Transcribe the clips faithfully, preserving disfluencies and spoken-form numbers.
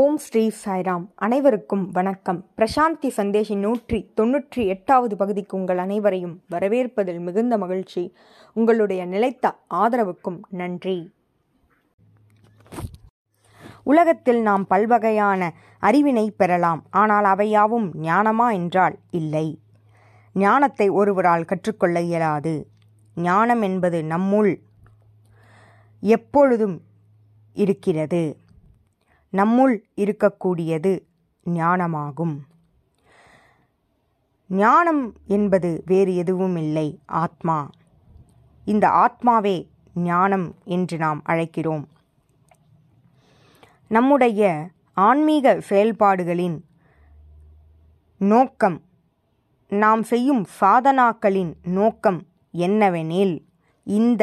ஓம் ஸ்ரீ சாய்ராம். அனைவருக்கும் வணக்கம். பிரசாந்தி சந்தேஷின் நூற்றி தொன்னூற்றி எட்டாவது பகுதிக்கு உங்கள் அனைவரையும் வரவேற்பதில் மிகுந்த மகிழ்ச்சி. உங்களுடைய நிலைத்த ஆதரவுக்கும் நன்றி. உலகத்தில் நாம் பல்வகையான அறிவினை பெறலாம், ஆனால் அவையாவும் ஞானமா என்றால் இல்லை. ஞானத்தை ஒருவரால் கற்றுக்கொள்ள இயலாது. ஞானம் என்பது நம்முள் எப்பொழுதும் இருக்கிறது. நம்முள் இருக்கக்கூடியது ஞானமாகும். ஞானம் என்பது வேறு எதுவும் இல்லை, ஆத்மா. இந்த ஆத்மாவே ஞானம் என்று நாம் அழைக்கிறோம். நம்முடைய ஆன்மீக செயல்பாடுகளின் நோக்கம், நாம் செய்யும் சாதனாக்களின் நோக்கம் என்னவெனில், இந்த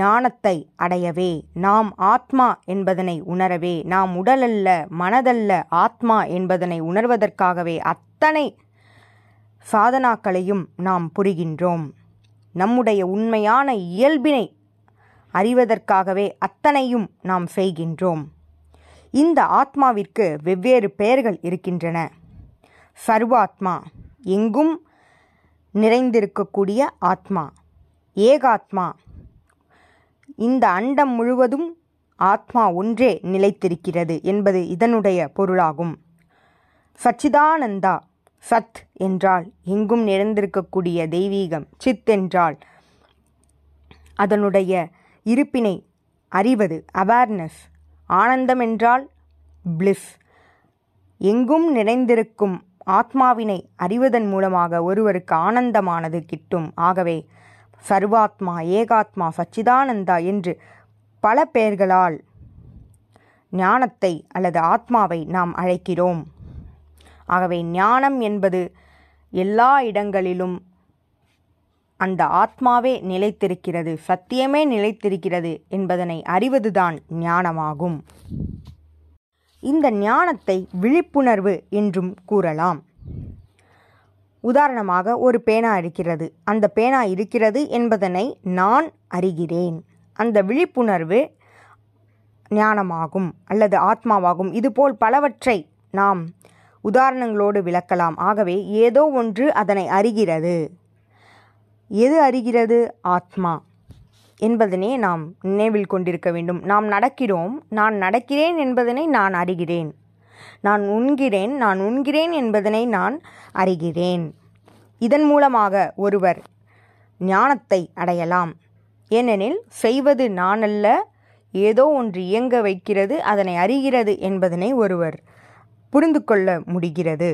ஞானத்தை அடையவே, நாம் ஆத்மா என்பதனை உணரவே, நாம் உடலல்ல மனதல்ல ஆத்மா என்பதனை உணர்வதற்காகவே அத்தனை சாதனாக்களையும் நாம் புரிகின்றோம். நம்முடைய உண்மையான இயல்பினை அறிவதற்காகவே அத்தனையும் நாம் செய்கின்றோம். இந்த ஆத்மாவிற்கு வெவ்வேறு பெயர்கள் இருக்கின்றன. சர்வாத்மா, எங்கும் நிறைந்திருக்கக்கூடிய ஆத்மா. ஏகாத்மா, இந்த அண்டம் முழுவதும் ஆத்மா ஒன்றே நிலைத்திருக்கிறது என்பது இதனுடைய பொருளாகும். சச்சிதானந்தா, சத் என்றால் எங்கும் நிறைந்திருக்கக்கூடிய தெய்வீகம், சித் என்றால் அதனுடைய இருப்பினை அறிவது, அவேர்னஸ். ஆனந்தம் என்றால் பிளிஸ். எங்கும் நிறைந்திருக்கும் ஆத்மாவினை அறிவதன் மூலமாக ஒருவருக்கு ஆனந்தமானது கிட்டும். ஆகவே சர்வாத்மா, ஏகாத்மா, சச்சிதானந்தா என்று பல பெயர்களால் ஞானத்தை அல்லது ஆத்மாவை நாம் அழைக்கிறோம். ஆகவே ஞானம் என்பது எல்லா இடங்களிலும் அந்த ஆத்மாவே நிலைத்திருக்கிறது, சத்தியமே நிலைத்திருக்கிறது என்பதனை அறிவதுதான் ஞானமாகும். இந்த ஞானத்தை விழிப்புணர்வு என்றும் கூறலாம். உதாரணமாக, ஒரு பேனா இருக்கிறது. அந்த பேனா இருக்கிறது என்பதனை நான் அறிகிறேன். அந்த விழிப்புணர்வு ஞானமாகும் அல்லது ஆத்மாவாகும். இதுபோல் பலவற்றை நாம் உதாரணங்களோடு விளக்கலாம். ஆகவே ஏதோ ஒன்று அதனை அறிகிறது. எது அறிகிறது? ஆத்மா என்பதனே நாம் நினைவில் கொண்டிருக்க வேண்டும். நாம் நடக்கிறோம், நான் நடக்கிறேன் என்பதனை நான் அறிகிறேன். நான் உண்கிறேன், நான் உண்கிறேன் என்பதனை நான் அறிகிறேன். இதன் மூலமாக ஒருவர் ஞானத்தை அடையலாம். ஏனெனில் செய்வது நான் அல்ல, ஏதோ ஒன்று இயங்க வைக்கிறது, அதனை அறிகிறது என்பதனை ஒருவர் புரிந்து கொள்ள முடிகிறது.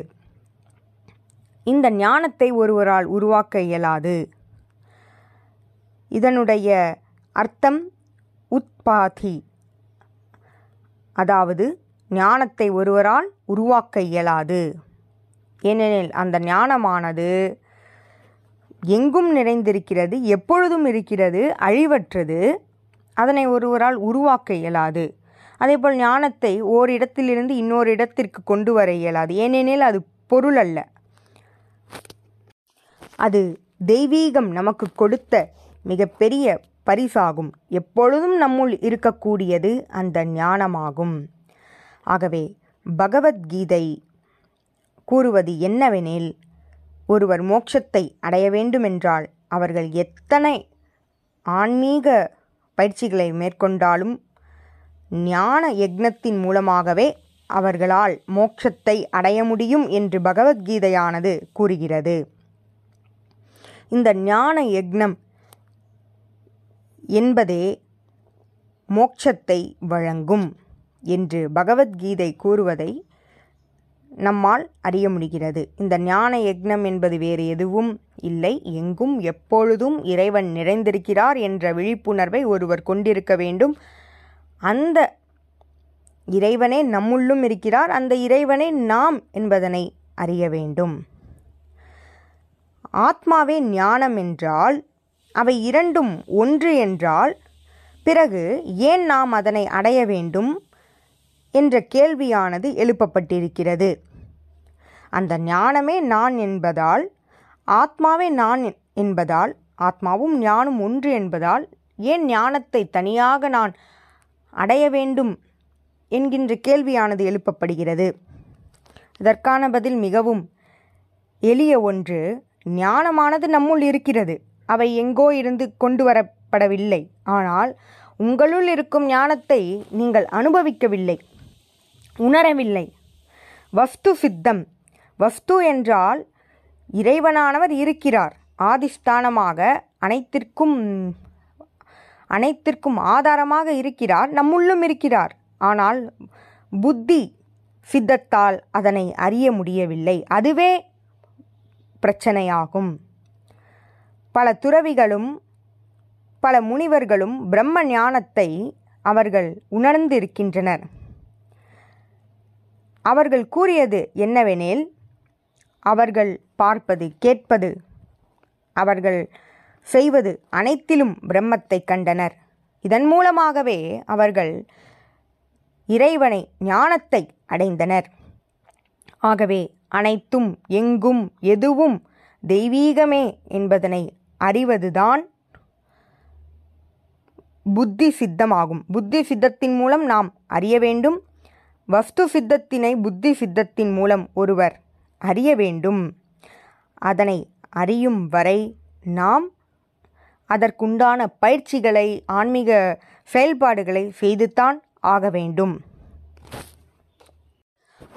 இந்த ஞானத்தை ஒருவரால் உருவாக்க இயலாது. இதனுடைய அர்த்தம் உத்பாதி, அதாவது ஞானத்தை ஒருவரால் உருவாக்க இயலாது. ஏனெனில் அந்த ஞானமானது எங்கும் நிறைந்திருக்கிறது, எப்பொழுதும் இருக்கிறது, அழிவற்றது. அதனை ஒருவரால் உருவாக்க இயலாது. அதேபோல் ஞானத்தை ஓரிடத்திலிருந்து இன்னொரு இடத்திற்கு கொண்டு வர இயலாது. ஏனெனில் அது பொருள் அல்ல, அது தெய்வீகம் நமக்கு கொடுத்த மிகப்பெரிய பரிசாகும். எப்பொழுதும் நம்முள் இருக்கக்கூடியது அந்த ஞானமாகும். ஆகவே பகவத்கீதை கூறுவது என்னவெனில், ஒருவர் மோட்சத்தை அடைய வேண்டுமென்றால் அவர்கள் எத்தனை ஆன்மீக பயிற்சிகளை மேற்கொண்டாலும் ஞான யக்ஞத்தின் மூலமாகவே அவர்களால் மோட்சத்தை அடைய முடியும் என்று பகவத்கீதையானது கூறுகிறது. இந்த ஞான யக்ஞம் என்பதே மோட்சத்தை வழங்கும் என்று பகவத்கீதை கூறுவதை நம்மால் அறிய முடிகிறது. இந்த ஞான யக்ஞம் என்பது வேறு எதுவும் இல்லை. எங்கும் எப்பொழுதும் இறைவன் நிறைந்திருக்கிறார் என்ற விழிப்புணர்வை ஒருவர் கொண்டிருக்க வேண்டும். அந்த இறைவனே நம்முள்ளும் இருக்கிறார், அந்த இறைவனே நாம் என்பதனை அறிய வேண்டும். ஆத்மாவே ஞானம் என்றால், அவை இரண்டும் ஒன்று என்றால், பிறகு ஏன் நாம் அதனை அடைய வேண்டும் என்ற கேள்வியானது எழுப்பப்பட்டிருக்கிறது. அந்த ஞானமே நான் என்பதால், ஆத்மாவே நான் என்பதால், ஆத்மாவும் ஞானம் ஒன்று என்பதால், ஏன் ஞானத்தை தனியாக நான் அடைய வேண்டும் என்கின்ற கேள்வியானது எழுப்பப்படுகிறது. இதற்கான பதில் மிகவும் எளிய ஒன்று. ஞானமானது நம்முள் இருக்கிறது, அவை எங்கோ இருந்து கொண்டு வரப்படவில்லை. ஆனால் உங்களுள் இருக்கும் ஞானத்தை நீங்கள் அனுபவிக்கவில்லை, உணரவில்லை. வஃப்து சித்தம். வஃப்து என்றால் இறைவனானவர் இருக்கிறார். ஆதிஷ்டானமாக அனைத்திற்கும் அனைத்திற்கும் ஆதாரமாக இருக்கிறார், நம்முள்ளும் இருக்கிறார். ஆனால் புத்தி சித்தத்தால் அதனை அறிய முடியவில்லை. அதுவே பிரச்சனையாகும். பல துறவிகளும் பல முனிவர்களும் பிரம்ம ஞானத்தை அவர்கள் உணர்ந்திருக்கின்றனர். அவர்கள் கூறியது என்னவெனில், அவர்கள் பார்ப்பது, கேட்பது, அவர்கள் செய்வது அனைத்திலும் பிரம்மத்தை கண்டனர். இதன் மூலமாகவே அவர்கள் இறைவனை, ஞானத்தை அடைந்தனர். ஆகவே அனைத்தும், எங்கும், எதுவும் தெய்வீகமே என்பதனை அறிவதுதான் புத்தி சித்தமாகும். புத்தி சித்தத்தின் மூலம் நாம் அறிய வேண்டும். வஸ்து சித்தத்தினை புத்தி சித்தத்தின் மூலம் ஒருவர் அறிய வேண்டும். அதனை அறியும் வரை நாம் அதற்குண்டான பயிற்சிகளை, ஆன்மீக செயல்பாடுகளை செய்துதான் ஆக வேண்டும்.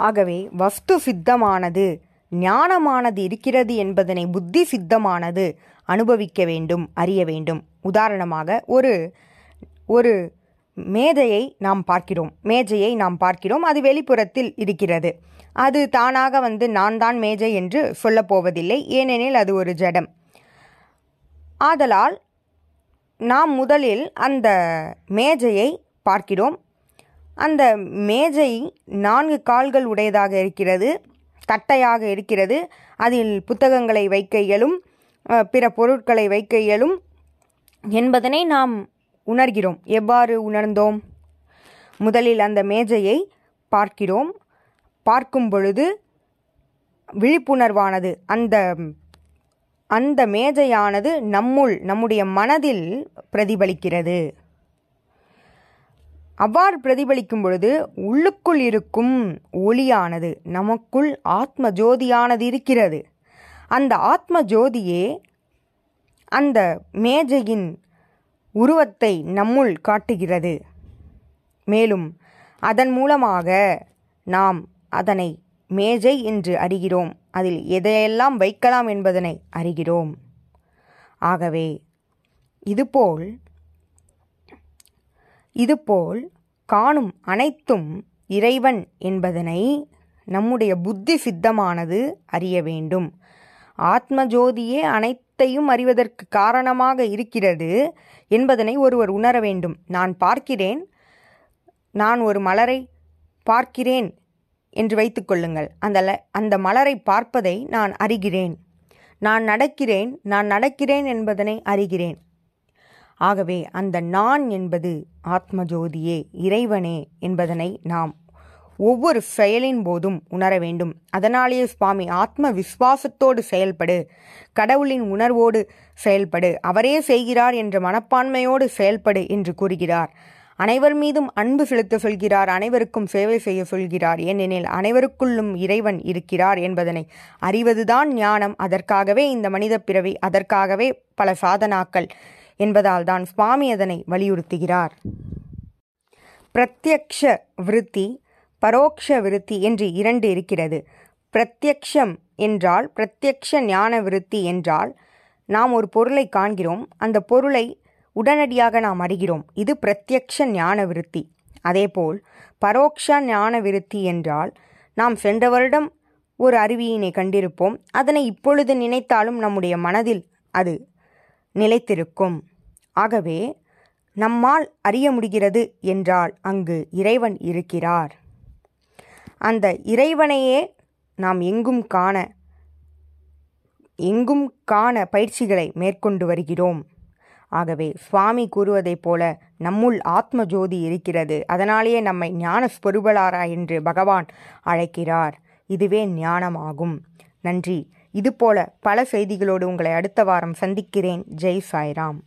ஆகவே வஸ்து சித்தமானது, ஞானமானது இருக்கிறது என்பதனை புத்தி சித்தமானது அனுபவிக்க வேண்டும், அறிய வேண்டும். உதாரணமாக ஒரு ஒரு மேஜையை நாம் பார்க்கிறோம் மேஜையை நாம் பார்க்கிறோம் அது வெளிப்புறத்தில் இருக்கிறது. அது தானாக வந்து நான் தான் மேஜை என்று சொல்லப்போவதில்லை, ஏனெனில் அது ஒரு ஜடம். ஆதலால் நாம் முதலில் அந்த மேஜையை பார்க்கிறோம். அந்த மேஜை நான்கு கால்கள் உடையதாக இருக்கிறது, தட்டையாக இருக்கிறது. அதில் புத்தகங்களை வைக்க இயலும், பிற பொருட்களை வைக்க இயலும் என்பதனை நாம் உணர்கிறோம். எவ்வாறு உணர்ந்தோம்? முதலில் அந்த மேஜையை பார்க்கிறோம். பார்க்கும் பொழுது விழிப்புணர்வானது அந்த அந்த மேஜையானது நம்முள், நம்முடைய மனதில் பிரதிபலிக்கிறது. அவ்வாறு பிரதிபலிக்கும் பொழுது உள்ளுக்குள் இருக்கும் ஒளியானது, நமக்குள் ஆத்ம ஜோதியானது இருக்கிறது. அந்த ஆத்ம ஜோதியே அந்த மேஜையின் உருவத்தை நம்முள் காட்டுகிறது. மேலும் அதன் மூலமாக நாம் அதனை மேஜை என்று அறிகிறோம். அதில் எதையெல்லாம் வைக்கலாம் என்பதனை அறிகிறோம். ஆகவே இதுபோல் இதுபோல் காணும் அனைத்தும் இறைவன் என்பதனை நம்முடைய புத்தி சித்தமானது அறிய வேண்டும். ஆத்மஜோதியே அனைத்தையும் அறிவதற்கு காரணமாக இருக்கிறது என்பதனை ஒருவர் உணர வேண்டும். நான் பார்க்கிறேன், நான் ஒரு மலரை பார்க்கிறேன் என்று வைத்துக்கொள்ளுங்கள். அந்த அந்த மலரை பார்ப்பதை நான் அறிகிறேன். நான் நடக்கிறேன், நான் நடக்கிறேன் என்பதனை அறிகிறேன். ஆகவே அந்த நான் என்பது ஆத்மஜோதியே, இறைவனே என்பதனை நாம் ஒவ்வொரு செயலின் போதும் உணர வேண்டும். அதனாலேயே சுவாமி ஆத்ம விஸ்வாசத்தோடு செயல்படு, கடவுளின் உணர்வோடு செயல்படு, அவரே செய்கிறார் என்ற மனப்பான்மையோடு செயல்படு என்று கூறுகிறார். அனைவர் மீதும் அன்பு செலுத்த சொல்கிறார், அனைவருக்கும் சேவை செய்ய சொல்கிறார். ஏனெனில் அனைவருக்குள்ளும் இறைவன் இருக்கிறார் என்பதனை அறிவதுதான் ஞானம். அதற்காகவே இந்த மனித பிறவி, அதற்காகவே பல சாதனாக்கள் என்பதால் தான் சுவாமி அதனை வலியுறுத்துகிறார். பிரத்யக்ஷ விருத்தி, பரோக்ஷ விருத்தி என்று இரண்டு இருக்கிறது. பிரத்யக்ஷம் என்றால், பிரத்யக்ஷ ஞான விருத்தி என்றால், நாம் ஒரு பொருளை காண்கிறோம், அந்த பொருளை உடனடியாக நாம் அறிகிறோம். இது பிரத்யக்ஷ ஞான விருத்தி. அதேபோல் பரோக்ஷ ஞான விருத்தி என்றால், நாம் சென்ற வருடம் ஒரு அருவியினை கண்டிருப்போம். அதனை இப்பொழுது நினைத்தாலும் நம்முடைய மனதில் அது நிலைத்திருக்கும். ஆகவே நம்மால் அறிய முடிகிறது என்றால் அங்கு இறைவன் இருக்கிறார். அந்த இறைவனையே நாம் எங்கும் காண எங்கும் காண பயிற்சிகளை மேற்கொண்டு வருகிறோம். ஆகவே சுவாமி கூறுவதைப் போல நம்முள் ஆத்ம ஜோதி இருக்கிறது. அதனாலேயே நம்மை ஞான ஸ்வரூபலாரா என்று பகவான் அழைக்கிறார். இதுவே ஞானமாகும். நன்றி. இதுபோல பல செய்திகளோடு உங்களை அடுத்த வாரம் சந்திக்கிறேன். ஜெய் சாய்ராம்.